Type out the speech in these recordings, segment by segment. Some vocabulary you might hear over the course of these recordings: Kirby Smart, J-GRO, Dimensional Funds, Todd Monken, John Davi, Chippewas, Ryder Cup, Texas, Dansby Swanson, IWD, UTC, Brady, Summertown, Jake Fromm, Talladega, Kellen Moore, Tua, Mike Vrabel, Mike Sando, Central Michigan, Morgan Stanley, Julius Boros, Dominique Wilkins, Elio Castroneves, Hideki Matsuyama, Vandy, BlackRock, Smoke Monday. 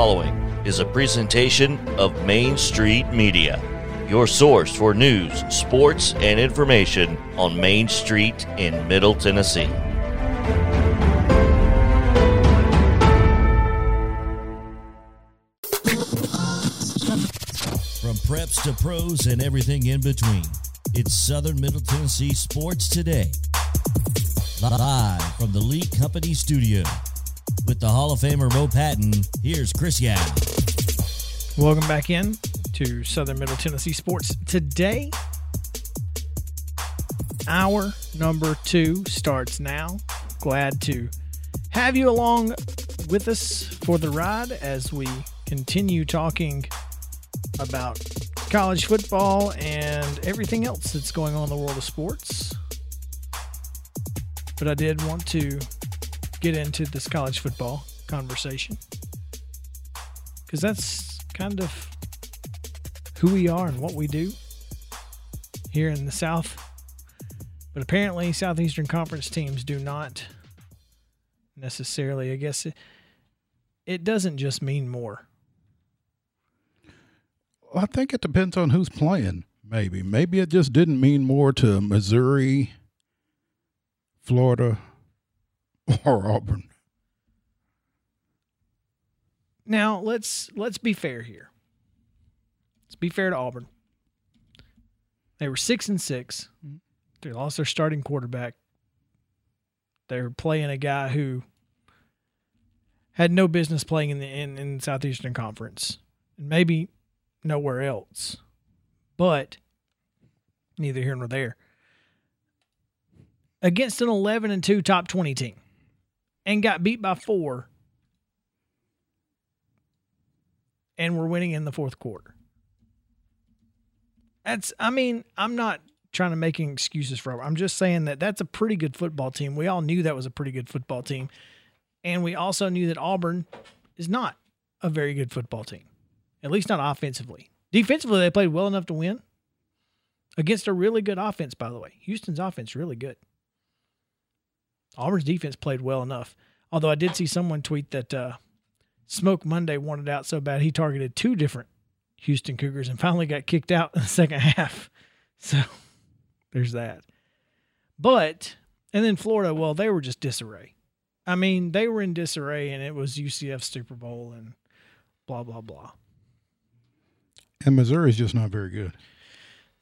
following is a presentation of Main Street Media, your source for news, sports, and information on Main Street in Middle Tennessee. From preps to pros and everything in between, it's Southern Middle Tennessee Sports Today. Live from the Lee Company Studio. With the Hall of Famer Bo Patton, here's Chris Yow. Welcome back in to Southern Middle Tennessee Sports Today. Hour number 2 starts now. Glad to have you along with us for the ride as we continue talking about college football and everything else that's going on in the world of sports. But I did want to get into this college football conversation because that's kind of who we are and what we do here in the South. But apparently Southeastern Conference teams do not necessarily, I guess it doesn't just mean more. I think it depends on who's playing, maybe. Maybe it just didn't mean more to Missouri, Florida, or Auburn. Now, let's be fair here. Let's be fair to Auburn. They were 6-6. They lost their starting quarterback. They were playing a guy who had no business playing in the Southeastern Conference. And maybe nowhere else. But neither here nor there. Against an 11-2 top 20 team. And got beat by 4. And we're winning in the fourth quarter. I'm not trying to make excuses for Auburn. I'm just saying that's a pretty good football team. We all knew that was a pretty good football team. And we also knew that Auburn is not a very good football team. At least not offensively. Defensively, they played well enough to win. Against a really good offense, by the way. Houston's offense really good. Auburn's defense played well enough. Although I did see someone tweet that Smoke Monday wanted out so bad he targeted 2 different Houston Cougars and finally got kicked out in the second half. So there's that. And then Florida, well, they were just disarray. They were in disarray, and it was UCF Super Bowl and blah, blah, blah. And Missouri's just not very good.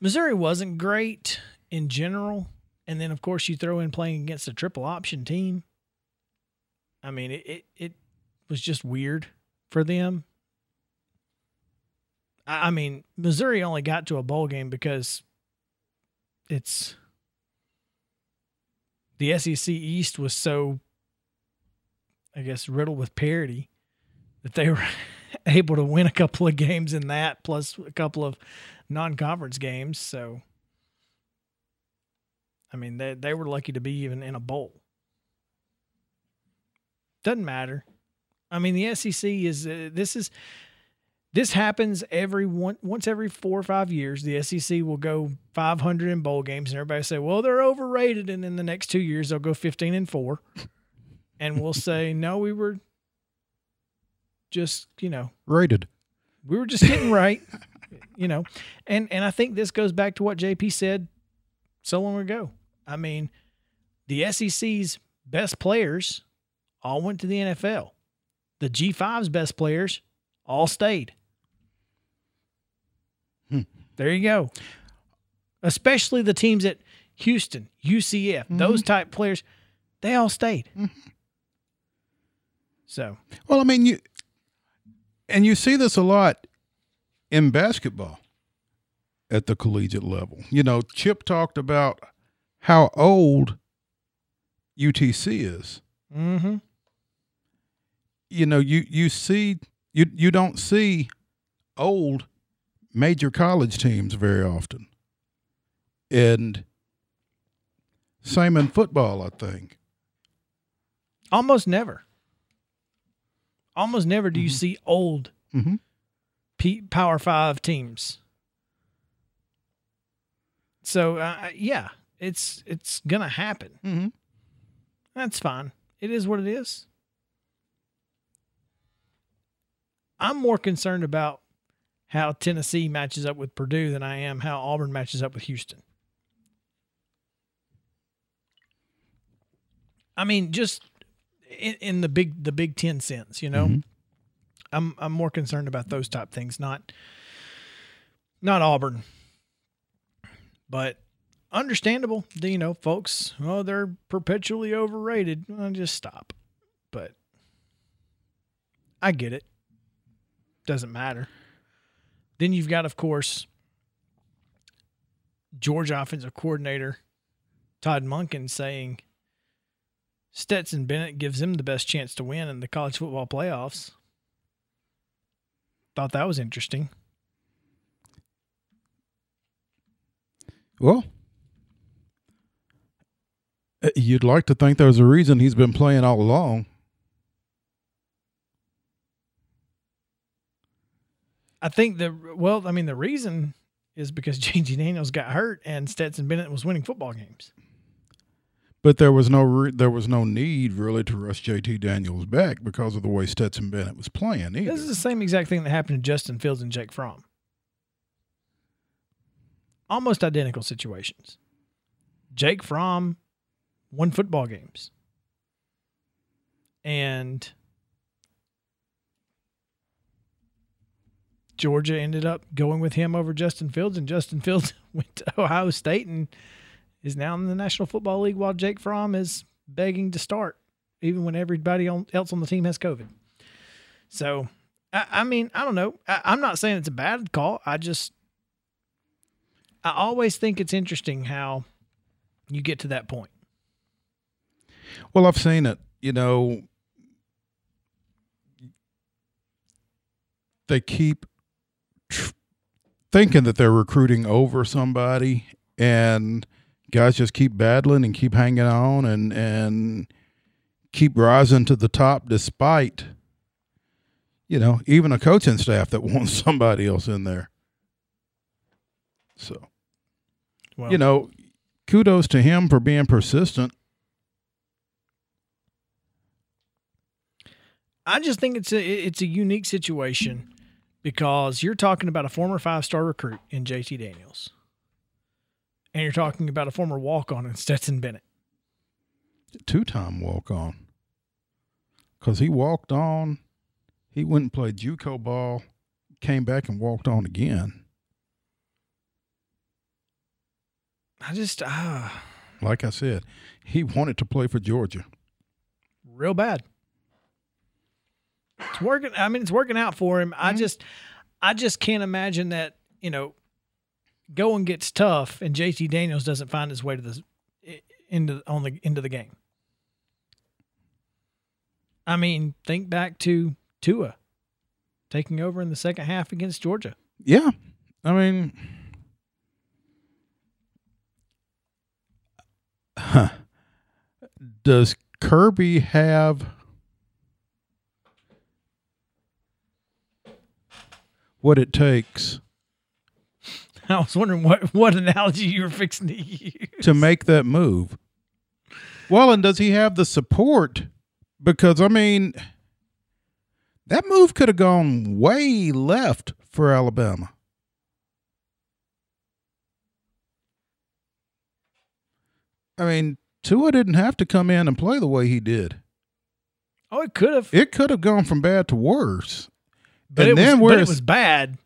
Missouri wasn't great in general. And then, of course, you throw in playing against a triple option team. It was just weird for them. Missouri only got to a bowl game because it's the SEC East was so, I guess, riddled with parity that they were able to win a couple of games in that, plus a couple of non-conference games. So, they were lucky to be even in a bowl. Doesn't matter. The SEC is this happens once every 4 or 5 years. The SEC will go 500 in bowl games, and everybody will say, "Well, they're overrated," and in the next 2 years they'll go 15-4, and we'll say, "No, we were just rated. We were just getting right." And I think this goes back to what JP said so long ago. The SEC's best players all went to the NFL. The G5's best players all stayed. There you go. Especially the teams at Houston, UCF, those type players, they all stayed. So. Well, you see this a lot in basketball at the collegiate level. Chip talked about how old UTC is. Mm-hmm. You don't see old major college teams very often. And same in football, I think. Almost never do you see old Power 5 teams. So, it's going to happen. That's fine. It is what it is. I'm more concerned about how Tennessee matches up with Purdue than I am how Auburn matches up with Houston. I mean, just in the Big Ten sense, you know, mm-hmm. I'm more concerned about those type things, not Auburn, but understandable. You know, folks, oh, they're perpetually overrated. Well, just stop. But I get it. Doesn't matter. Then you've got, of course, Georgia offensive coordinator Todd Monken saying Stetson Bennett gives him the best chance to win in the college football playoffs. Thought that was interesting. Well, you'd like to think there's a reason he's been playing all along. I think the reason is because JT Daniels got hurt and Stetson Bennett was winning football games. But there was no need really to rush JT Daniels back because of the way Stetson Bennett was playing either. This is the same exact thing that happened to Justin Fields and Jake Fromm. Almost identical situations. Jake Fromm won football games. And Georgia ended up going with him over Justin Fields, and Justin Fields went to Ohio State and is now in the National Football League while Jake Fromm is begging to start, even when everybody else on the team has COVID. So, I mean, I don't know. I'm not saying it's a bad call. I always think it's interesting how you get to that point. Well, I've seen it, you know, they keep thinking that they're recruiting over somebody, and guys just keep battling and keep hanging on and keep rising to the top despite, you know, even a coaching staff that wants somebody else in there. So, well, you know, kudos to him for being persistent. I just think it's a unique situation because you're talking about a former five-star recruit in JT Daniels, and you're talking about a former walk-on in Stetson Bennett. Two-time walk-on. Because he walked on, he went and played JUCO ball, came back and walked on again. I just, like I said, he wanted to play for Georgia. Real bad. It's working. I mean, it's working out for him. I just can't imagine that, you know, going gets tough and JT Daniels doesn't find his way to into the game. I mean, think back to Tua taking over in the second half against Georgia. Yeah. I mean, does Kirby have what it takes? I was wondering what analogy you were fixing to use. To make that move. Well, and does he have the support? Because, I mean, that move could have gone way left for Alabama. I mean, Tua didn't have to come in and play the way he did. Oh, it could have. It could have gone from bad to worse. But it was bad.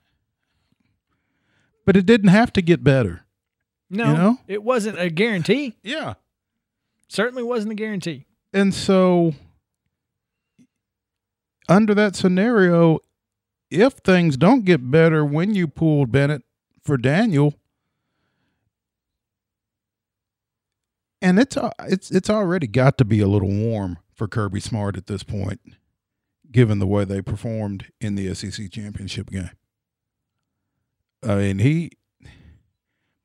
But it didn't have to get better. No, you know? It wasn't a guarantee. Yeah. Certainly wasn't a guarantee. And so, under that scenario, if things don't get better when you pulled Bennett for Daniel, and it's already got to be a little warm for Kirby Smart at this point, given the way they performed in the SEC championship game. I mean,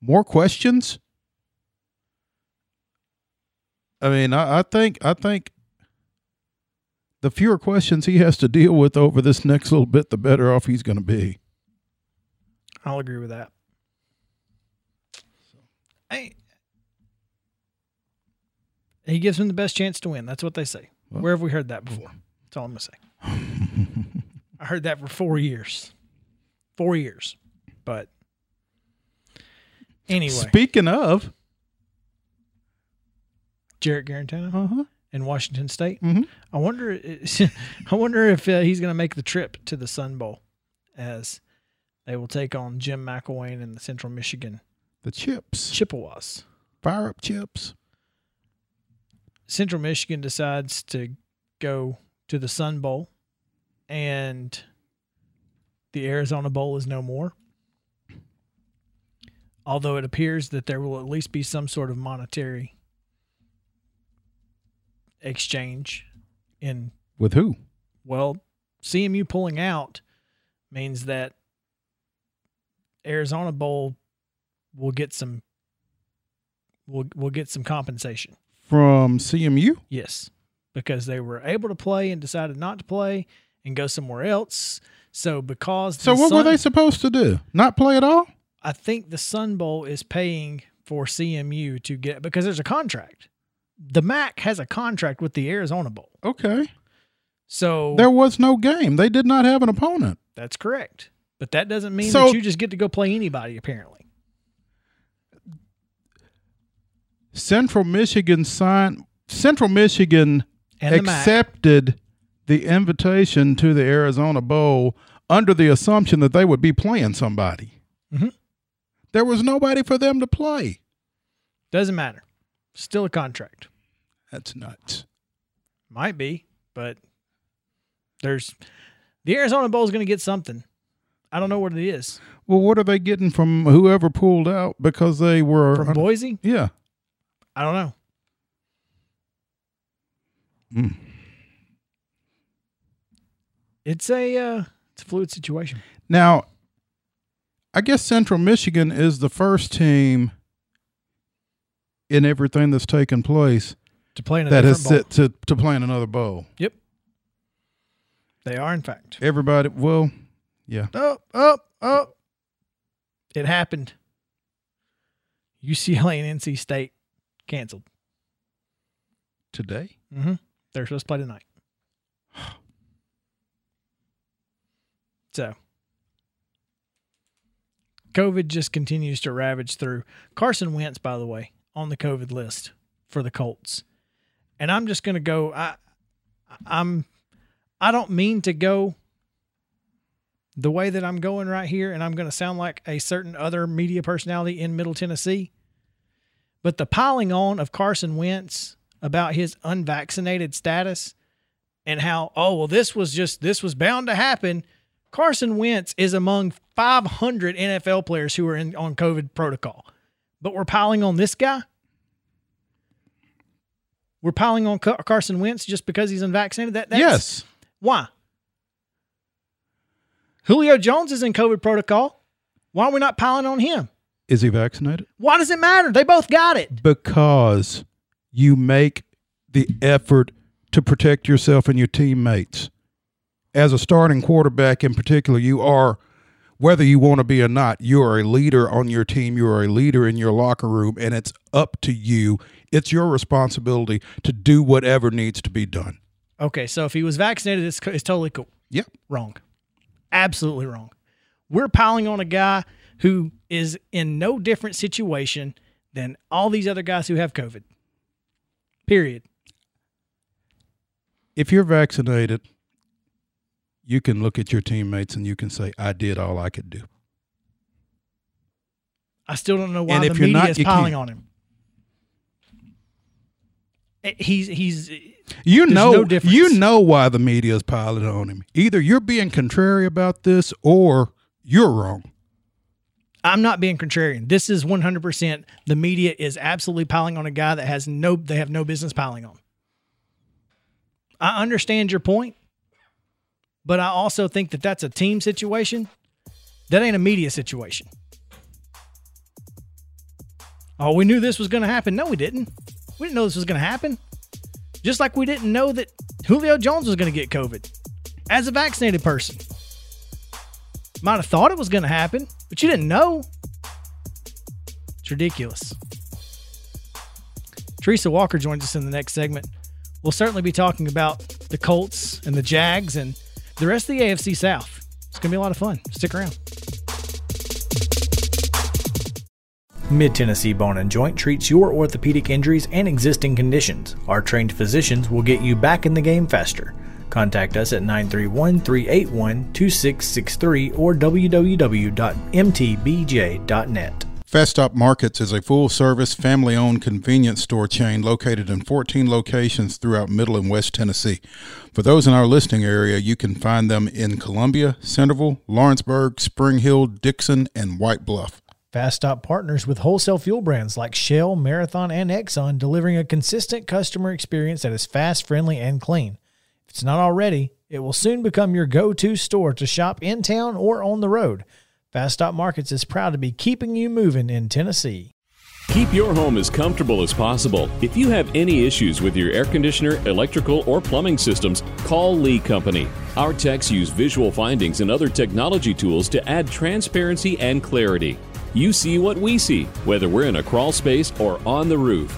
more questions. I mean, I think the fewer questions he has to deal with over this next little bit, the better off he's going to be. I'll agree with that. He gives him the best chance to win. That's what they say. Well, where have we heard that before? That's all I'm going to say. heard that for 4 years. 4 years. But anyway. Speaking of. Jarrett Garantano in Washington State. Mm-hmm. I wonder if he's going to make the trip to the Sun Bowl as they will take on Jim McElwain and the Central Michigan. The Chips. Chippewas. Fire up, Chips. Central Michigan decides to go to the Sun Bowl, and the Arizona Bowl is no more. Although it appears that there will at least be some sort of monetary exchange in with who? Well, CMU pulling out means that Arizona Bowl will get some compensation from CMU. Yes, because they were able to play and decided not to play and go somewhere else. So what were they supposed to do? Not play at all? I think the Sun Bowl is paying for CMU to get because there's a contract. The MAC has a contract with the Arizona Bowl. Okay. So there was no game. They did not have an opponent. That's correct. But that doesn't mean that you just get to go play anybody, apparently. Central Michigan accepted the invitation to the Arizona Bowl under the assumption that they would be playing somebody. Mm-hmm. There was nobody for them to play. Doesn't matter. Still a contract. That's nuts. Might be, but the Arizona Bowl is going to get something. I don't know what it is. Well, what are they getting from whoever pulled out because they were from Boise? Yeah, I don't know. Mm. It's a fluid situation. Now, I guess Central Michigan is the first team in everything that's taken place to play in another bowl. Yep. They are, in fact. Everybody, well, yeah. Oh. It happened. UCLA and NC State canceled. Today? Mm-hmm. They're supposed to play tonight. So, COVID just continues to ravage through. Carson Wentz, by the way, on the COVID list for the Colts. And I'm just going to go, I don't mean to go the way that I'm going right here, and I'm going to sound like a certain other media personality in Middle Tennessee, but the piling on of Carson Wentz about his unvaccinated status and how, this was bound to happen. Carson Wentz is among 500 NFL players who are on COVID protocol. But we're piling on this guy? We're piling on Carson Wentz just because he's unvaccinated? Yes. Why? Julio Jones is in COVID protocol. Why are we not piling on him? Is he vaccinated? Why does it matter? They both got it. Because you make the effort to protect yourself and your teammates. As a starting quarterback in particular, you are, whether you want to be or not, you are a leader on your team. You are a leader in your locker room, and it's up to you. It's your responsibility to do whatever needs to be done. Okay, so if he was vaccinated, it's totally cool. Yep. Wrong. Absolutely wrong. We're piling on a guy who is in no different situation than all these other guys who have COVID. Period. If you're vaccinated, you can look at your teammates and you can say, I did all I could do. I still don't know why the media is piling on him. You know why the media is piling on him. Either you're being contrary about this or you're wrong. I'm not being contrarian. This is 100%. The media is absolutely piling on a guy that they have no business piling on. I understand your point. But I also think that that's a team situation. That ain't a media situation. Oh, we knew this was going to happen. No, we didn't. We didn't know this was going to happen. Just like we didn't know that Julio Jones was going to get COVID as a vaccinated person. Might have thought it was going to happen, but you didn't know. It's ridiculous. Teresa Walker joins us in the next segment. We'll certainly be talking about the Colts and the Jags and the rest of the AFC South. It's going to be a lot of fun. Stick around. Mid-Tennessee Bone & Joint treats your orthopedic injuries and existing conditions. Our trained physicians will get you back in the game faster. Contact us at 931-381-2663 or www.mtbj.net. Fast Stop Markets is a full-service, family-owned convenience store chain located in 14 locations throughout Middle and West Tennessee. For those in our listening area, you can find them in Columbia, Centerville, Lawrenceburg, Spring Hill, Dixon, and White Bluff. Fast Stop partners with wholesale fuel brands like Shell, Marathon, and Exxon, delivering a consistent customer experience that is fast, friendly, and clean. If it's not already, it will soon become your go-to store to shop in town or on the road. Fast Stop Markets is proud to be keeping you moving in Tennessee. Keep your home as comfortable as possible. If you have any issues with your air conditioner, electrical, or plumbing systems, call Lee Company. Our techs use visual findings and other technology tools to add transparency and clarity. You see what we see, whether we're in a crawl space or on the roof.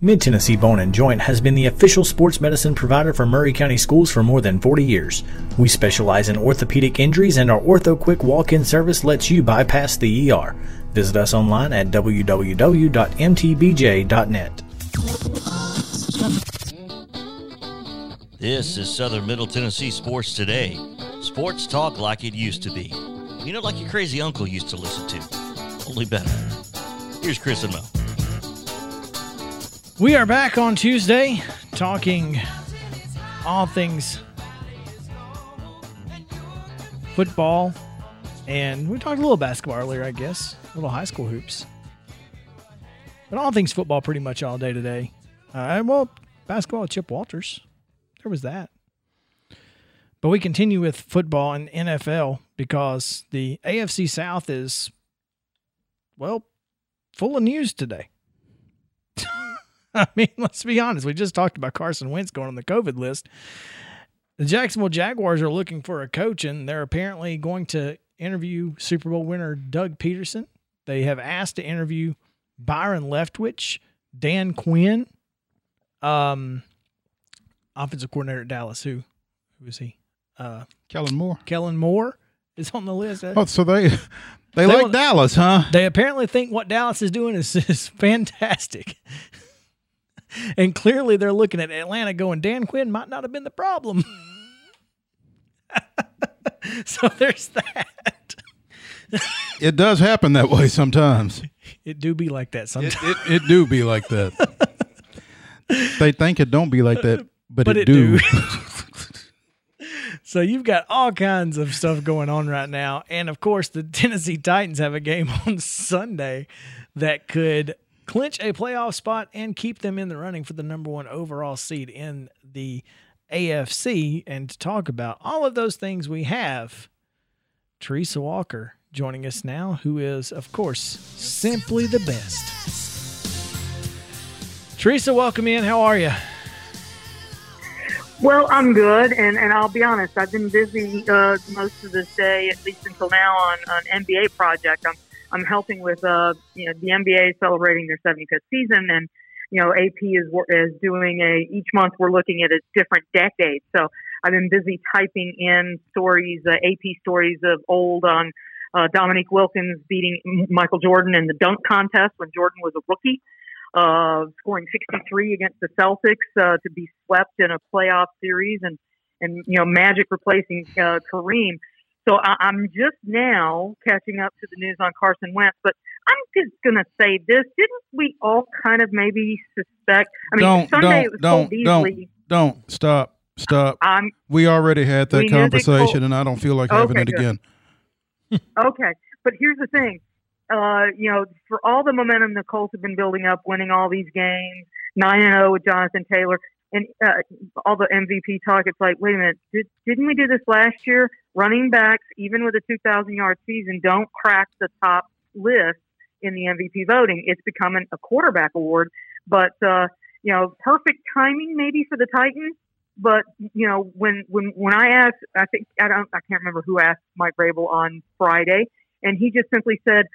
Mid-Tennessee Bone & Joint has been the official sports medicine provider for Maury County Schools for more than 40 years. We specialize in orthopedic injuries, and our OrthoQuick walk-in service lets you bypass the ER. Visit us online at www.mtbj.net. This is Southern Middle Tennessee Sports Today. Sports talk like it used to be. You know, like your crazy uncle used to listen to. Only better. Here's Chris and Mo. We are back on Tuesday talking all things football, and we talked a little basketball earlier, I guess, a little high school hoops. But all things football pretty much all day today. Well, basketball with Chip Walters. There was that. But we continue with football and NFL because the AFC South is, well, full of news today. I mean, let's be honest. We just talked about Carson Wentz going on the COVID list. The Jacksonville Jaguars are looking for a coach, and they're apparently going to interview Super Bowl winner Doug Peterson. They have asked to interview Byron Leftwich, Dan Quinn, offensive coordinator at Dallas. Who is he? Kellen Moore. Kellen Moore is on the list. Oh, so they like Dallas, huh? They apparently think what Dallas is doing is fantastic. And clearly they're looking at Atlanta going, Dan Quinn might not have been the problem. So there's that. It does happen that way sometimes. It do be like that sometimes. It do be like that. They think it don't be like that, but it do. So you've got all kinds of stuff going on right now. And, of course, the Tennessee Titans have a game on Sunday that could – clinch a playoff spot and keep them in the running for the #1 overall seed in the AFC. And to talk about all of those things, we have Teresa Walker joining us now, who is, of course, simply the best. Teresa, welcome in. How are you? Well, I'm good, and I'll be honest. I've been busy most of this day, at least until now, on an NBA project. I'm helping with, the NBA celebrating their 75th season, and AP is doing each month we're looking at a different decade. So I've been busy typing in stories, AP stories of old on Dominique Wilkins beating Michael Jordan in the dunk contest when Jordan was a rookie, scoring 63 against the Celtics to be swept in a playoff series, and Magic replacing Kareem. So I'm just now catching up to the news on Carson Wentz, but I'm just going to say this. Didn't we all kind of maybe suspect? I mean, don't. Stop. We already had that conversation, and I don't feel like having it again. Okay, but here's the thing. You know, for all the momentum the Colts have been building up, winning all these games, 9-0 with Jonathan Taylor, and all the MVP talk, it's like, wait a minute, didn't we do this last year? Running backs, even with a 2,000-yard season, don't crack the top list in the MVP voting. It's becoming a quarterback award. But, you know, perfect timing maybe for the Titans. But, you know, when I asked, I can't remember who asked Mike Vrabel on Friday, and he just simply said,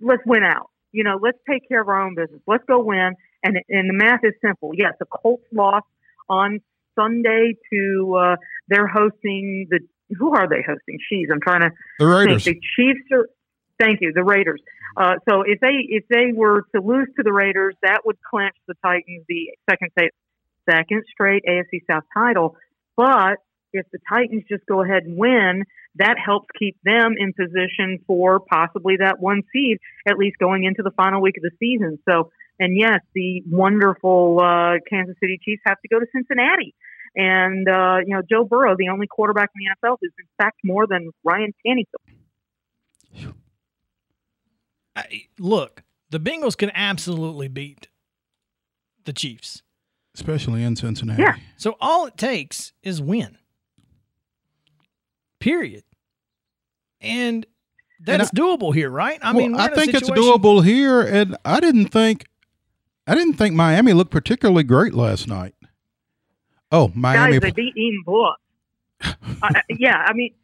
let's win out. You know, let's take care of our own business. Let's go win. And the math is simple. Yes, the Colts lost on Sunday to they're hosting the – who are they hosting? Jeez, I'm trying to – the Raiders. Think. The Chiefs are – thank you, the Raiders. So if they were to lose to the Raiders, that would clinch the Titans the second straight AFC South title. But if the Titans just go ahead and win, that helps keep them in position for possibly that one seed, at least going into the final week of the season. So, and yes, the wonderful Kansas City Chiefs have to go to Cincinnati. And, you know, Joe Burrow, the only quarterback in the NFL, is in fact more than Ryan Tannehill. Look, the Bengals can absolutely beat the Chiefs. Especially in Cincinnati. Yeah. So all it takes is win. Period. And that's doable here, right? I mean, I think it's doable here, and I didn't think Miami looked particularly great last night. Oh, Miami! Guys, they beat Ian Book. Yeah, I mean,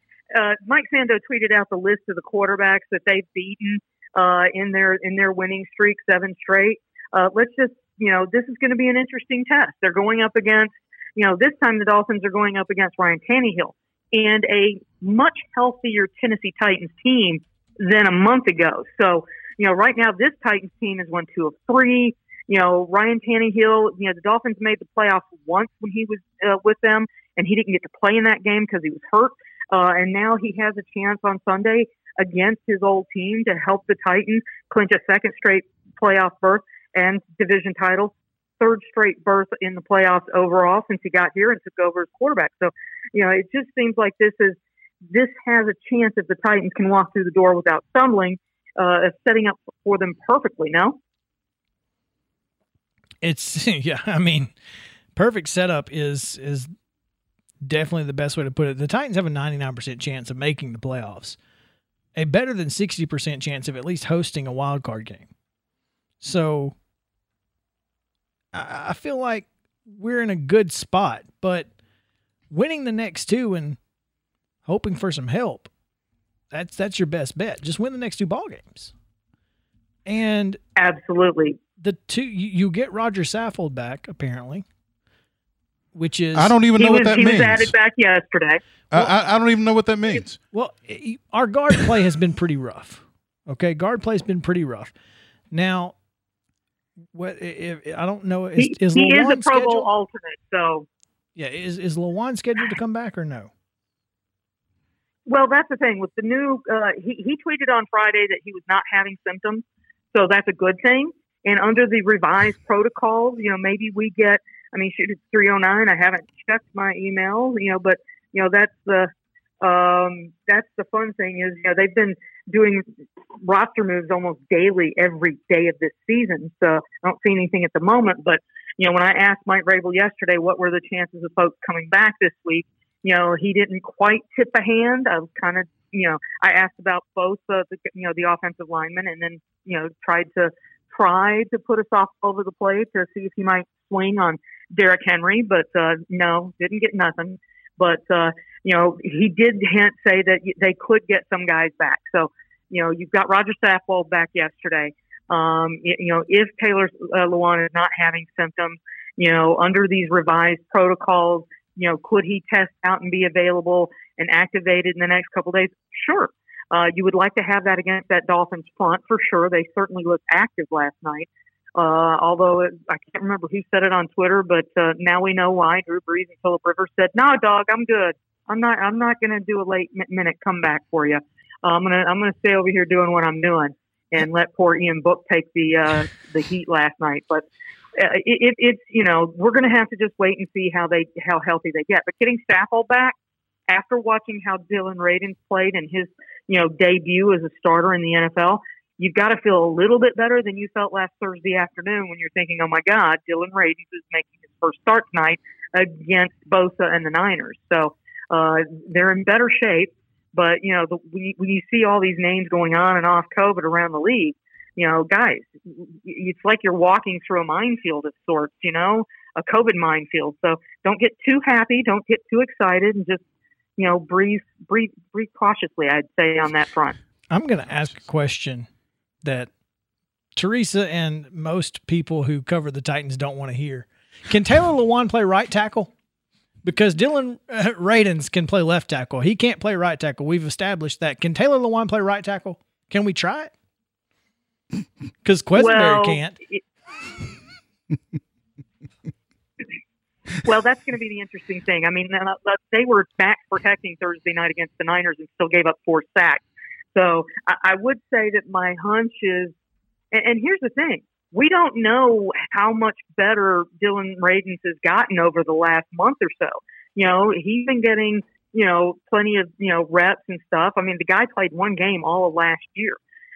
Mike Sando tweeted out the list of the quarterbacks that they've beaten in their winning streak, 7 straight. Let's just. You know, this is going to be an interesting test. They're going up against, you know, this time the Dolphins are going up against Ryan Tannehill and a much healthier Tennessee Titans team than a month ago. So, you know, right now this Titans team is 1-2-3. You know, Ryan Tannehill, you know, the Dolphins made the playoffs once when he was with them, and he didn't get to play in that game because he was hurt. And now he has a chance on Sunday against his old team to help the Titans clinch a second straight playoff berth and division title, 3rd straight berth in the playoffs overall since he got here and took over as quarterback. So, you know, it just seems like this has a chance if the Titans can walk through the door without stumbling, setting up for them perfectly. No, it's yeah. I mean, perfect setup is definitely the best way to put it. The Titans have a 99% chance of making the playoffs, a better than 60% chance of at least hosting a wild card game. So I feel like we're in a good spot, but winning the next 2 and hoping for some help, that's your best bet. Just win the next 2 ball games. And absolutely. The 2 you get Roger Saffold back apparently, which is I don't even know what that means. He was added back yesterday. Well, I don't even know what that means. Well, our guard play has been pretty rough. Okay, guard play's been pretty rough. Now what if, I don't know. Is he is a Pro Bowl alternate, so yeah. Is Lewan scheduled to come back or no? Well, that's the thing with the new. He tweeted on Friday that he was not having symptoms, so that's a good thing. And under the revised protocols, you know, maybe we get. I mean, shoot, it's 3:09. I haven't checked my email, you know, but you know that's the fun thing is you know they've been doing roster moves almost daily every day of this season. So I don't see anything at the moment, but you know, when I asked Mike Vrabel yesterday, what were the chances of folks coming back this week? You know, he didn't quite tip a hand. I was kind of, you know, I asked about both the offensive linemen and then, you know, tried to put us off over the plate to see if he might swing on Derrick Henry, but no, didn't get nothing. But, you know, he did say that they could get some guys back. So, you know, you've got Roger Saffold back yesterday. You know, if Taylor Lewan is not having symptoms, you know, under these revised protocols, you know, could he test out and be available and activated in the next couple of days? Sure. You would like to have that against that Dolphins front for sure. They certainly looked active last night. Although I can't remember who said it on Twitter, but now we know why Drew Brees and Philip Rivers said, "No, dog, I'm good. I'm not going to do a late minute comeback for you. I'm gonna stay over here doing what I'm doing and let poor Ian Book take the heat last night." But it's you know we're going to have to just wait and see how healthy they get. But getting Saffold back, after watching how Dylan Radunz played in his, you know, debut as a starter in the NFL, you've got to feel a little bit better than you felt last Thursday afternoon when you're thinking, oh my God, Dylan Radunz is making his first start tonight against Bosa and the Niners. So they're in better shape. But, you know, when you see all these names going on and off COVID around the league, you know, guys, it's like you're walking through a minefield of sorts, you know, a COVID minefield. So don't get too happy. Don't get too excited, and just, you know, breathe cautiously, I'd say, on that front. I'm going to ask a question that Teresa and most people who cover the Titans don't want to hear. Can Taylor Lewan play right tackle? Because Dylan Radunz can play left tackle. He can't play right tackle. We've established that. Can Taylor Lewan play right tackle? Can we try it? Because Questenberry can't. Well, that's going to be the interesting thing. I mean, they were back protecting Thursday night against the Niners and still gave up 4 sacks. So I would say that my hunch is, and here's the thing, we don't know how much better Dylan Radunz has gotten over the last month or so. You know, he's been getting, you know, plenty of, you know, reps and stuff. I mean, the guy played one game all of last year.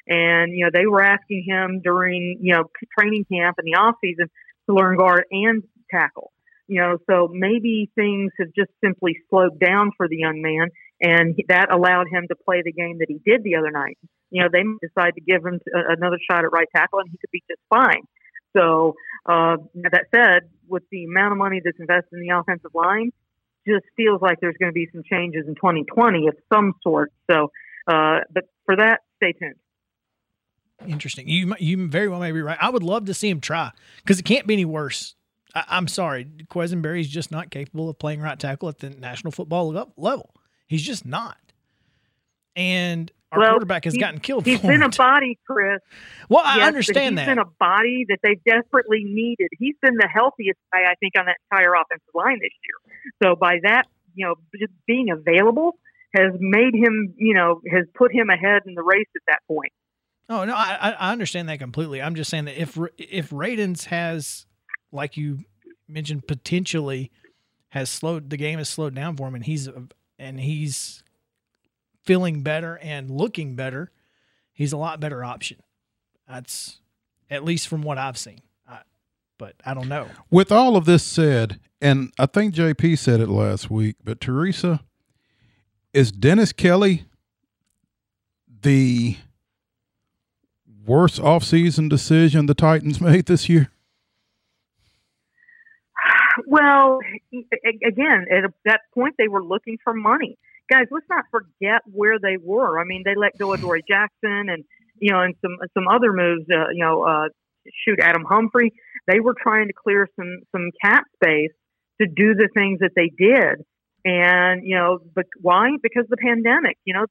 And, you know, they were asking him during, you know, training camp and the offseason to learn guard and tackle. You know, so maybe things have just simply slowed down for the young man, and that allowed him to play the game that he did the other night. You know, they decided to give him another shot at right tackle, and he could be just fine. So that said, with the amount of money that's invested in the offensive line, just feels like there's going to be some changes in 2020 of some sort. So, but for that, stay tuned. Interesting. You very well may be right. I would love to see him try, because it can't be any worse. I'm sorry, Questenberry's just not capable of playing right tackle at the National Football level. He's just not. And our quarterback has gotten killed for it. He's in a body, Chris. Well, I understand that. He's in a body that they desperately needed. He's been the healthiest guy, I think, on that entire offensive line this year. So by that, you know, just being available has made him, you know, has put him ahead in the race at that point. Oh, no, I understand that completely. I'm just saying that if Radunz has, like you mentioned, potentially has slowed, the game has slowed down for him, and he's feeling better and looking better, he's a lot better option. That's at least from what I've seen, but I don't know. With all of this said, and I think JP said it last week, but Teresa, is Dennis Kelly the worst offseason decision the Titans made this year? Well, again, at that point, they were looking for money. Guys, let's not forget where they were. I mean, they let go of Dory Jackson and, you know, and some other moves, you know, Adam Humphrey. They were trying to clear some cap space to do the things that they did. And, you know, but why? Because of the pandemic. You know,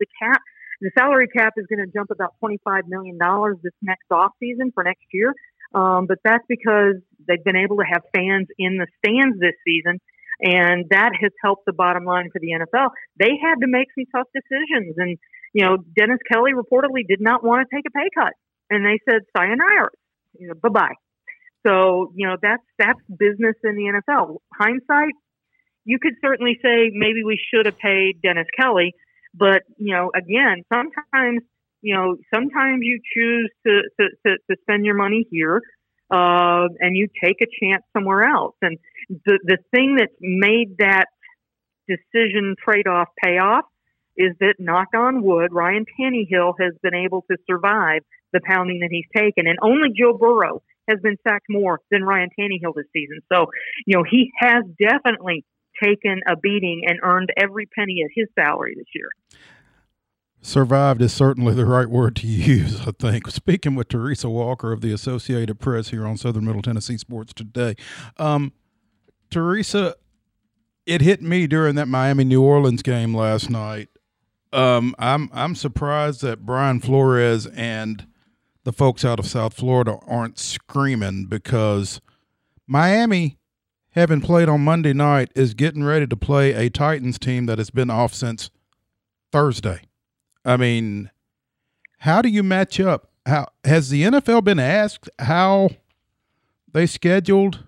the salary cap is going to jump about $25 million this next offseason for next year. But that's because they've been able to have fans in the stands this season, and that has helped the bottom line for the NFL. They had to make some tough decisions, and, you know, Dennis Kelly reportedly did not want to take a pay cut, and they said, sayonara, you know, bye-bye. So, you know, that's business in the NFL. Hindsight, you could certainly say maybe we should have paid Dennis Kelly, but, you know, again, sometimes you choose to spend your money here, and you take a chance somewhere else. And the thing that made that decision trade-off pay off is that, knock on wood, Ryan Tannehill has been able to survive the pounding that he's taken. And only Joe Burrow has been sacked more than Ryan Tannehill this season. So, you know, he has definitely taken a beating and earned every penny of his salary this year. Survived is certainly the right word to use, I think. Speaking with Teresa Walker of the Associated Press here on Southern Middle Tennessee Sports Today. Teresa, it hit me during that Miami-New Orleans game last night. I'm surprised that Brian Flores and the folks out of South Florida aren't screaming, because Miami, having played on Monday night, is getting ready to play a Titans team that has been off since Thursday. I mean, how do you match up? How has the NFL been asked how they scheduled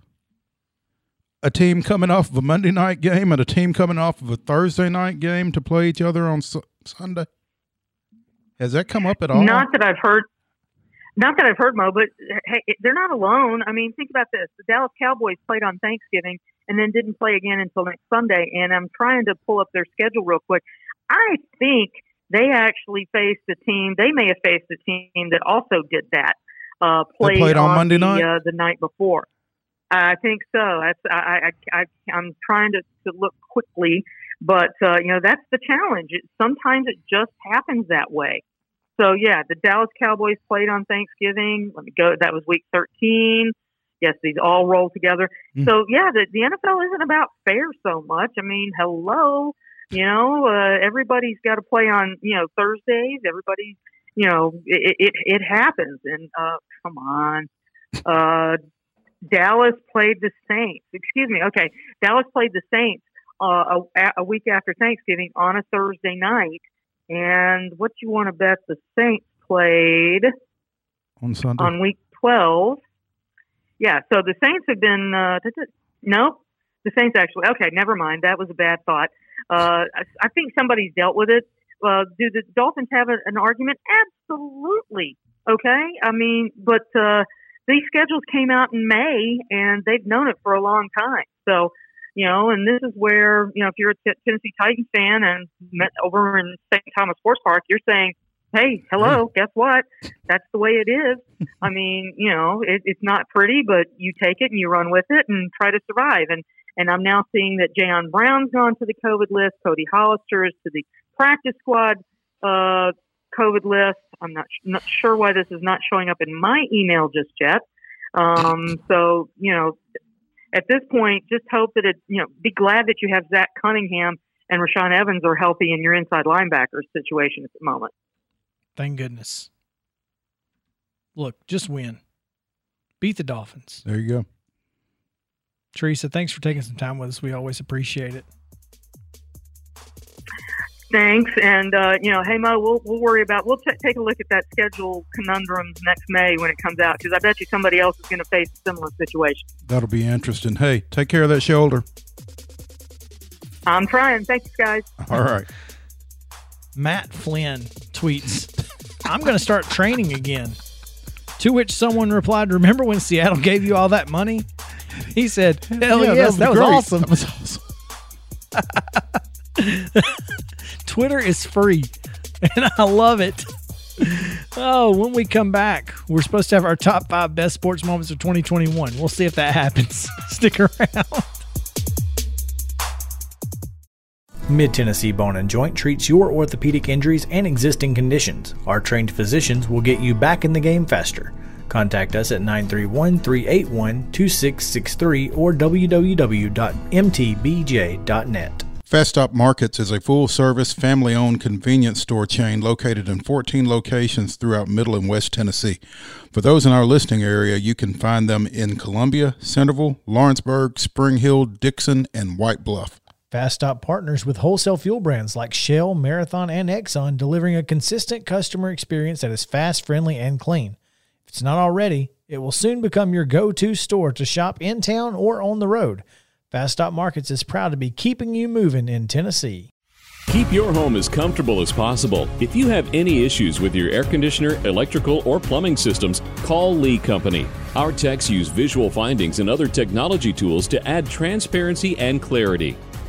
a team coming off of a Monday night game and a team coming off of a Thursday night game to play each other on Sunday? Has that come up at all? Not that I've heard, Mo, but hey, they're not alone. I mean, think about this. The Dallas Cowboys played on Thanksgiving and then didn't play again until next Sunday, and I'm trying to pull up their schedule real quick. I think they actually faced a team. They may have faced a team that also did that. Played on Monday night? The night before. I think so. I'm trying to look quickly, but, that's the challenge. Sometimes it just happens that way. So, yeah, the Dallas Cowboys played on Thanksgiving. Let me go. That was week 13. Yes, these all roll together. Mm. So, yeah, the NFL isn't about fair so much. I mean, hello. Everybody's got to play on, Thursdays. Everybody, it happens. And, come on. Dallas played the Saints. Excuse me. Okay. Dallas played the Saints a week after Thanksgiving on a Thursday night. And what you want to bet the Saints played on Sunday on week 12. Yeah, so the Saints have been the Saints actually. Okay, never mind. That was a bad thought. I think somebody's dealt with it. Do the Dolphins have an argument? Absolutely. Okay, I mean, but these schedules came out in May, and they've known it for a long time. So. And this is where, if you're a Tennessee Titans fan and met over in St. Thomas Sports Park, you're saying, hey, hello, guess what? That's the way it is. I mean, it's not pretty, but you take it and you run with it and try to survive. And I'm now seeing that Jayon Brown's gone to the COVID list. Cody Hollister is to the practice squad COVID list. I'm not sure why this is not showing up in my email just yet. At this point, just hope that be glad that you have Zach Cunningham and Rashaan Evans are healthy in your inside linebacker situation at the moment. Thank goodness. Look, just win. Beat the Dolphins. There you go. Teresa, thanks for taking some time with us. We always appreciate it. Thanks. And, hey, Mo, we'll worry about – we'll take a look at that schedule conundrum next May when it comes out, because I bet you somebody else is going to face a similar situation. That'll be interesting. Hey, take care of that shoulder. I'm trying. Thanks, guys. All right. Matt Flynn tweets, I'm going to start training again. To which someone replied, remember when Seattle gave you all that money? He said, hell yeah, yes, that was awesome. Twitter is free, and I love it. Oh, when we come back, we're supposed to have our top 5 best sports moments of 2021. We'll see if that happens. Stick around. Mid-Tennessee Bone & Joint treats your orthopedic injuries and existing conditions. Our trained physicians will get you back in the game faster. Contact us at 931-381-2663 or www.mtbj.net. Fast Stop Markets is a full-service, family-owned convenience store chain located in 14 locations throughout Middle and West Tennessee. For those in our listening area, you can find them in Columbia, Centerville, Lawrenceburg, Spring Hill, Dixon, and White Bluff. Fast Stop partners with wholesale fuel brands like Shell, Marathon, and Exxon, delivering a consistent customer experience that is fast, friendly, and clean. If it's not already, it will soon become your go-to store to shop in town or on the road. Fast Stop Markets is proud to be keeping you moving in Tennessee. Keep your home as comfortable as possible. If you have any issues with your air conditioner, electrical, or plumbing systems, call Lee Company. Our techs use visual findings and other technology tools to add transparency and clarity.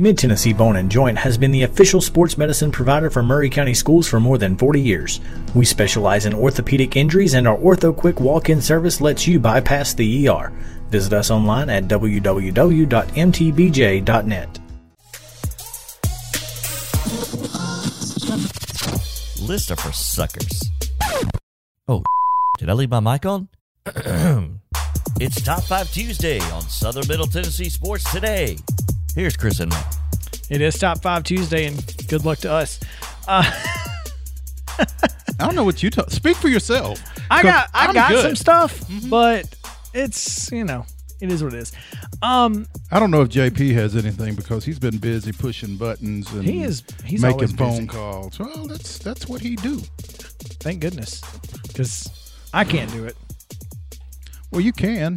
Mid-Tennessee Bone & Joint has been the official sports medicine provider for Maury County Schools for more than 40 years. We specialize in orthopedic injuries, and our OrthoQuick walk-in service lets you bypass the ER. Visit us online at www.mtbj.net. Lists are for suckers. Oh, did I leave my mic on? It's Top 5 Tuesday on Southern Middle Tennessee Sports Today. Here's Chris and Matt. It is Top 5 Tuesday, and good luck to us. I don't know what you talk. Speak for yourself. I got some stuff, but it's, you know, it is what it is. I don't know if JP has anything because he's been busy pushing buttons and he's making phone calls. Well, that's what he do. Thank goodness, because I can't do it. Well, you can.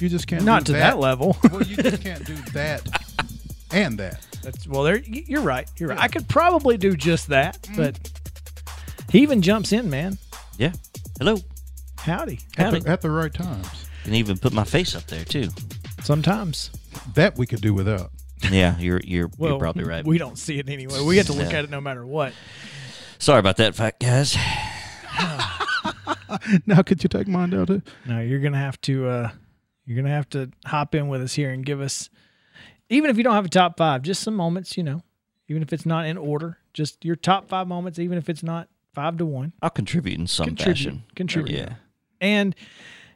You just can't. Not do to that level. Well, you just can't do that. And that. You're right. You're right. I could probably do just that, but he even jumps in, man. Yeah. Hello. Howdy. At the right times. Can even put my face up there too. Sometimes. That we could do without. Yeah, you're probably right. We don't see it anyway. We have to look at it no matter what. Sorry about that fact, guys. Now could you take mine down too? No, you're gonna have to hop in with us here and give us, even if you don't have a top five, just some moments, you know, even if it's not in order, just your top five moments, even if it's not 5-1. I'll contribute in some fashion. Yeah. And,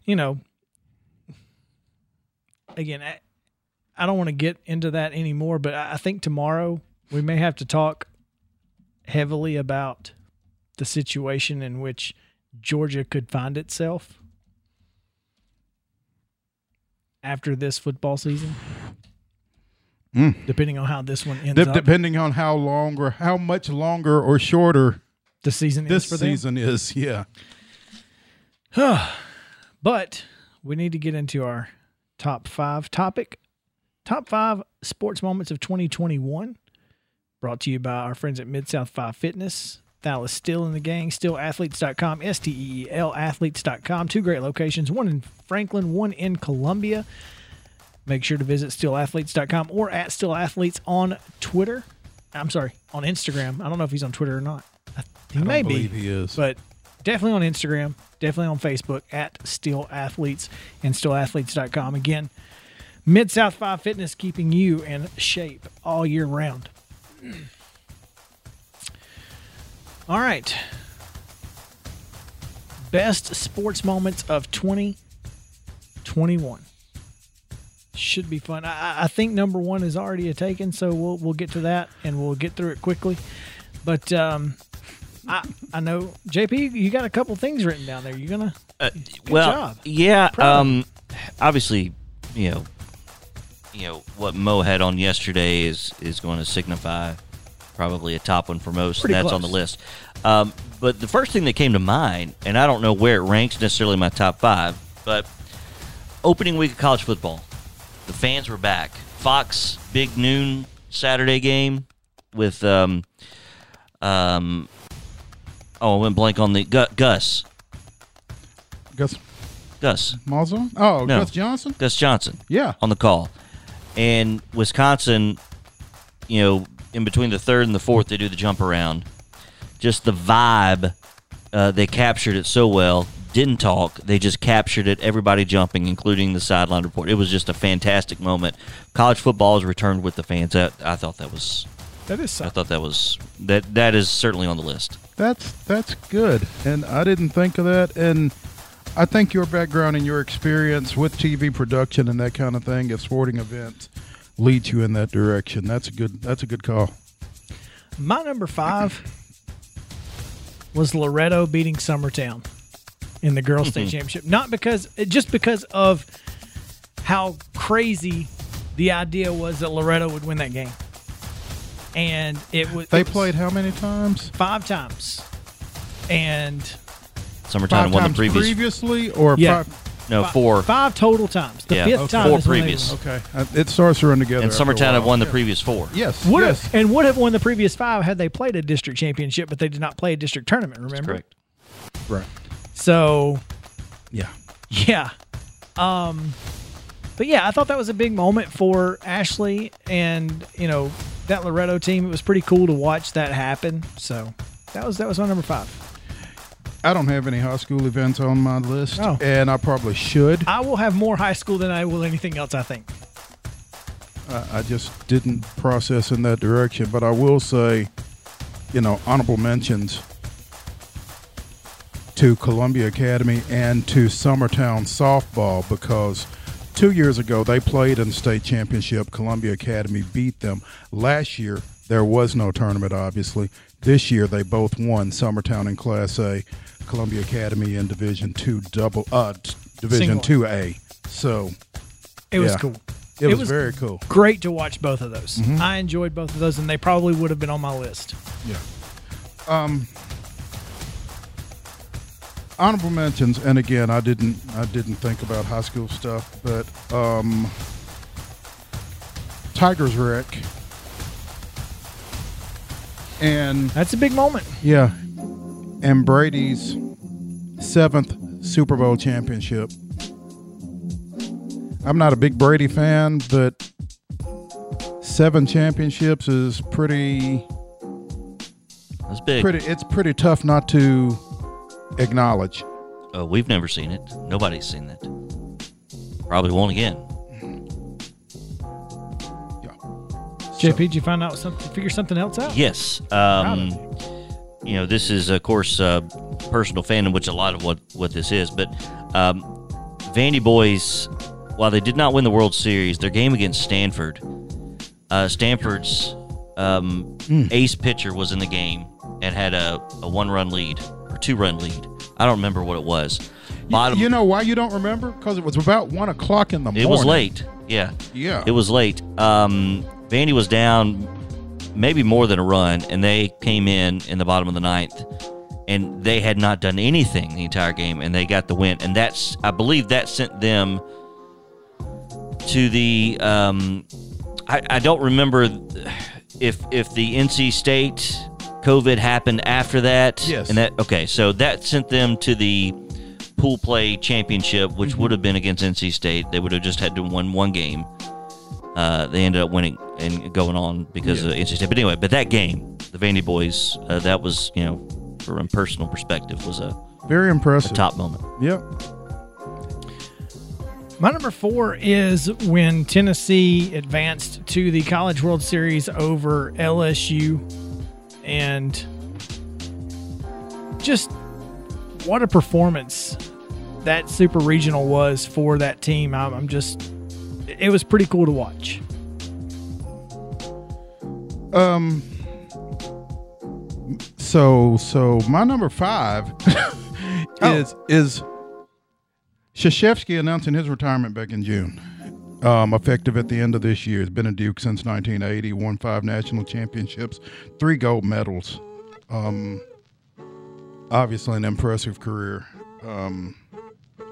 you know, again, I don't want to get into that anymore, but I think tomorrow we may have to talk heavily about the situation in which Georgia could find itself after this football season. Depending on how this one ends up. Depending on how long or how much longer or shorter the season is for them. This season is, yeah. But we need to get into our top five topic. Top five sports moments of 2021. Brought to you by our friends at Mid-South 5 Fitness. Thal is still in the gang. SteelAthletes.com. S-T-E-E-L athletes.com. 2 great locations. 1 in Franklin, 1 in Columbia. Make sure to visit SteelAthletes.com or at SteelAthletes on Twitter. I'm sorry, on Instagram. I don't know if he's on Twitter or not. He may be. I believe he is. But definitely on Instagram, definitely on Facebook, at SteelAthletes and SteelAthletes.com. Again, Mid-South 5 Fitness keeping you in shape all year round. All right. Best sports moments of 2021. Should be fun. I think number one is already a taken, so we'll get to that and we'll get through it quickly. But I know JP, you got a couple things written down there. You're gonna good job. Yeah. Obviously, you know what Mo had on yesterday is going to signify probably a top one for most. Pretty and that's close. On the list. But the first thing that came to mind, and I don't know where it ranks necessarily in my top five, but opening week of college football. The fans were back. Fox, big noon Saturday game with, I went blank on the Gus. Malzahn? Oh, no. Gus Johnson. Yeah. On the call. And Wisconsin, you know, in between the third and the fourth, they do the jump around. Just the vibe, they captured it so well. Didn't talk. They just captured it. Everybody jumping, including the sideline report. It was just a fantastic moment. College football has returned with the fans. I thought that was. That is. Something. I thought that was that. That is certainly on the list. That's good, and I didn't think of that. And I think your background and your experience with TV production and that kind of thing of sporting events leads you in that direction. That's a good. That's a good call. My number five was Loretto beating Summertown in the girls' state championship, just because of how crazy the idea was that Loretto would win that game, and it was played how many times? 5 times, and Summertown won the previous previously or yeah. 4 5 total times. The fifth time 4 previous. Okay, it starts to run together. And Summertown had won the previous 4. Yes, would have won the previous 5 had they played a district championship, but they did not play a district tournament. Remember? That's correct. Right. So, yeah. But yeah, I thought that was a big moment for Ashley and, you know, that Loretto team. It was pretty cool to watch that happen. So that was my number 5. I don't have any high school events on my list, and I probably should. I will have more high school than I will anything else, I think. I just didn't process in that direction, but I will say, you know, honorable mentions to Columbia Academy and to Summertown softball, because 2 years ago they played in the state championship. Columbia Academy beat them. Last year there was no tournament, obviously. This year they both won, Summertown in Class A, Columbia Academy in Division 2A. So it was cool. It was very cool. Great to watch both of those. Mm-hmm. I enjoyed both of those, and they probably would have been on my list. Yeah. Honorable mentions, and again, I didn't think about high school stuff, but Tigers Wreck. And that's a big moment. Yeah. And Brady's 7th Super Bowl championship. I'm not a big Brady fan, but 7 championships is pretty. That's big. It's pretty tough not to acknowledge. Oh, we've never seen it. Nobody's seen that. Probably won't again. Yeah. JP, did you figure something else out? Yes. You know, this is, of course, personal fandom, which a lot of what this is. But Vandy boys, while they did not win the World Series, their game against Stanford, Stanford's ace pitcher was in the game and had a one-run lead or two-run lead. I don't remember what it was. You know why you don't remember? Because it was about 1 o'clock in the morning. It was late. Yeah. It was late. Vandy was down maybe more than a run, and they came in the bottom of the 9th, and they had not done anything the entire game, and they got the win. And that's, I believe, that sent them to the I don't remember if the NC State COVID happened after that. Yes. And so that sent them to the pool play championship, which would have been against NC State. They would have just had to win one game. They ended up winning and going on because of NC State. But anyway, that game, the Vandy boys, that was, you know, from a personal perspective, was a very impressive, a top moment. Yep. My number 4 is when Tennessee advanced to the College World Series over LSU, and just what a performance that Super Regional was for that team. It was pretty cool to watch. So my number 5 is Krzyzewski announcing his retirement back in June, effective at the end of this year. He's been a Duke since 1980, won 5 national championships, 3 gold medals. Obviously an impressive career,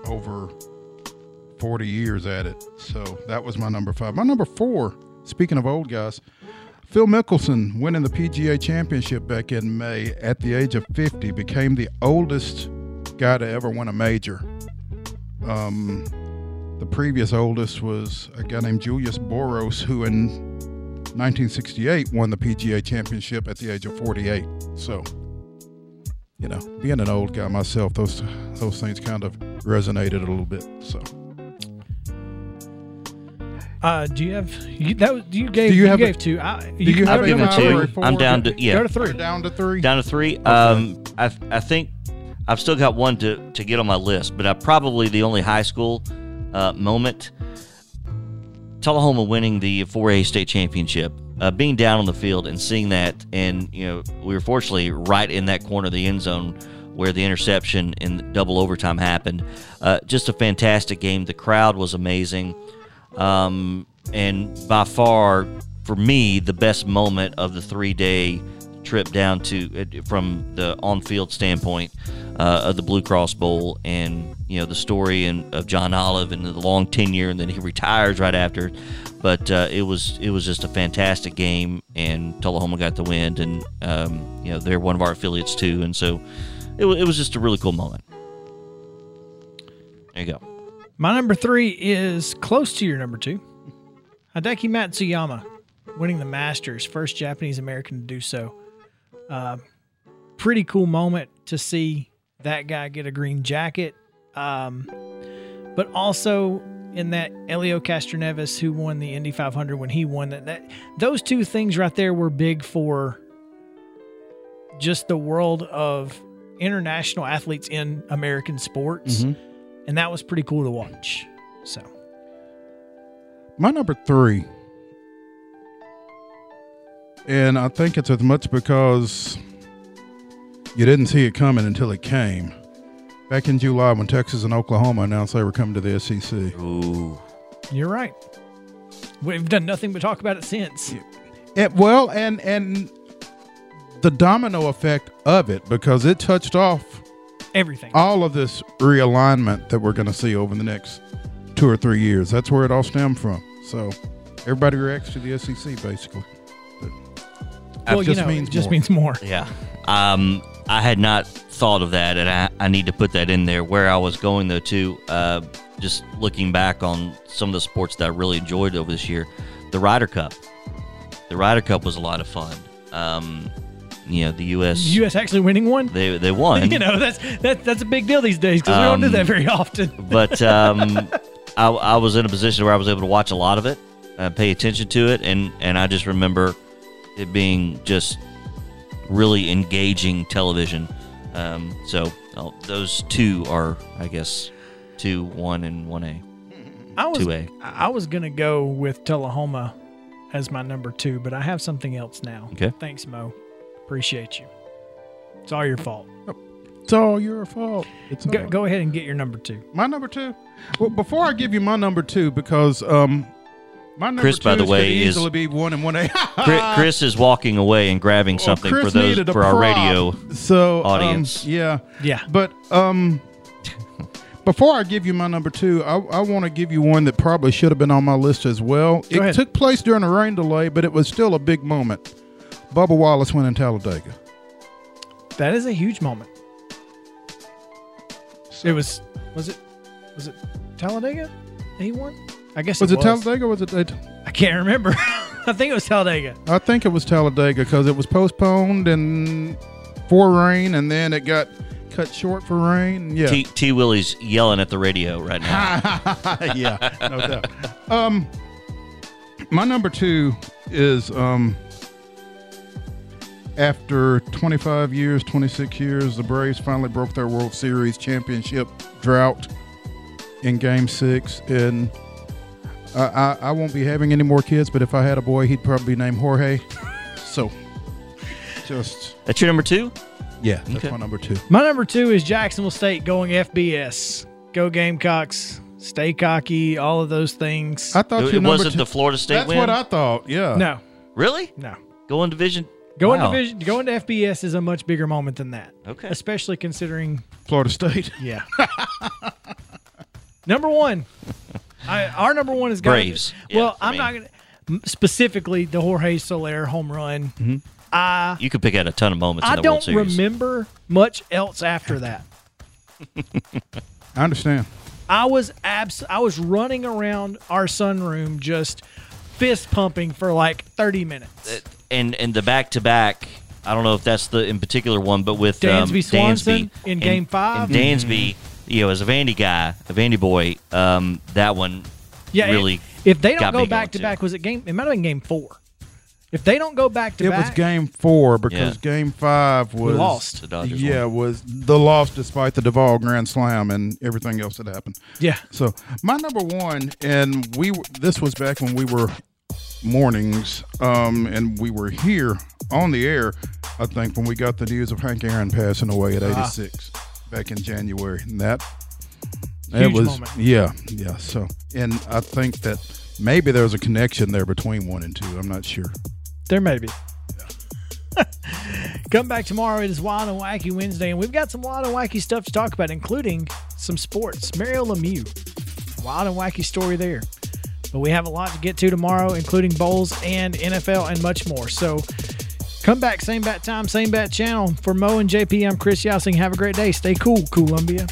over 40 years at it. So that was my number 5. My number 4, speaking of old guys, Phil Mickelson winning the PGA Championship back in May at the age of 50, became the oldest guy to ever win a major. The previous oldest was a guy named Julius Boros, who in 1968 won the PGA Championship at the age of 48. So, you know, being an old guy myself, those things kind of resonated a little bit. So, do you have two? I've given 2. 4? I'm down to go to 3. You're down to 3. Down to 3. Okay. I think I've still got one to get on my list, but I probably the only high school moment. Tullahoma winning the 4A state championship, being down on the field and seeing that, and you know, we were fortunately right in that corner of the end zone where the interception in double overtime happened. Just a fantastic game. The crowd was amazing, and by far for me the best moment of the 3-day trip down to from the on-field standpoint of the Blue Cross Bowl, and you know the story of John Olive and the long tenure, and then he retires right after. But it was just a fantastic game, and Tullahoma got the win, and you know they're one of our affiliates too, and so it was just a really cool moment. There you go. My number three is close to your number two. Hideki Matsuyama winning the Masters, first Japanese-American to do so. Pretty cool moment to see that guy get a green jacket. But also in that Elio Castroneves, who won the Indy 500 when he won that, those two things right there were big for just the world of international athletes in American sports. Mm-hmm. And that was pretty cool to watch. So my number three, and I think it's as much because you didn't see it coming until it came. Back in July when Texas and Oklahoma announced they were coming to the SEC. Ooh. You're right. We've done nothing but talk about it since. And the domino effect of it, because it touched off everything. All of this realignment that we're going to see over the next 2 or 3 years. That's where it all stemmed from. So everybody reacts to the SEC, basically. It just means more. Yeah. I had not thought of that, and I need to put that in there. Where I was going, though, too, just looking back on some of the sports that I really enjoyed over this year, the Ryder Cup. The Ryder Cup was a lot of fun. The U.S. The U.S. actually winning one? They won. That's a big deal these days because we don't do that very often. But I was in a position where I was able to watch a lot of it, pay attention to it, and I just remember it being just really engaging television. So those two are, I guess, 2-1 and 1A. 2A. I was going to go with Tullahoma as my number two, but I have something else now. Okay. Thanks, Mo. Appreciate you. It's all your fault. It's all your fault. Go ahead and get your number two. My number two? Well, before I give you my number two, because my number Chris, two by the way, is easily be 1 and 1A. Chris is walking away and grabbing something for our radio audience. Yeah. But before I give you my number two, I want to give you one that probably should have been on my list as well. It took place during a rain delay, but it was still a big moment. Bubba Wallace winning Talladega. That is a huge moment. So, was it Talladega that he won? I guess it was. Was it Talladega or was it? I can't remember. I think it was Talladega. I think it was Talladega because it was postponed and for rain, and then it got cut short for rain. Yeah. T. Willie's yelling at the radio right now. Yeah, no doubt. My number two is after 25 years, 26 years, the Braves finally broke their World Series championship drought in Game 6. And I won't be having any more kids, but if I had a boy, he'd probably be named Jorge. So, that's your number two? Yeah, that's my number two. My number two is Jacksonville State going FBS. Go Gamecocks. Stay cocky. All of those things. I thought it wasn't the Florida State win? That's what I thought, yeah. No. Really? No. Going Division... Going to FBS is a much bigger moment than that. Okay. Especially considering Florida State. Yeah. Number one. Our number one is Braves. Not going to specifically the Jorge Soler home run. Mm-hmm. You could pick out a ton of moments. I don't remember much else after that. I understand. I was running around our sunroom just fist pumping for like 30 minutes. And the back-to-back, I don't know if that's the in particular one, but with Dansby Swanson in Game 5. And Dansby, as a Vandy guy, a Vandy boy, that one really if they don't go back-to-back, was it game? It might have been Game 4. If they don't go back-to-back. It was Game 4 because Game 5 was lost. The Dodgers was the loss despite the Duvall Grand Slam and everything else that happened. Yeah. So my number one, and this was back when we were – mornings and we were here on the air, I think, when we got the news of Hank Aaron passing away at 86 back in January, and that was moment. So, and I think that maybe there's a connection there between 1 and 2. I'm not sure. There may be. Come back tomorrow. It is Wild and Wacky Wednesday, and we've got some wild and wacky stuff to talk about, including some sports. Mario Lemieux, wild and wacky story there. But we have a lot to get to tomorrow, including bowls and NFL and much more. So come back, same bat time, same bat channel. For Mo and JP, I'm Chris Yow. Have a great day. Stay cool, Columbia.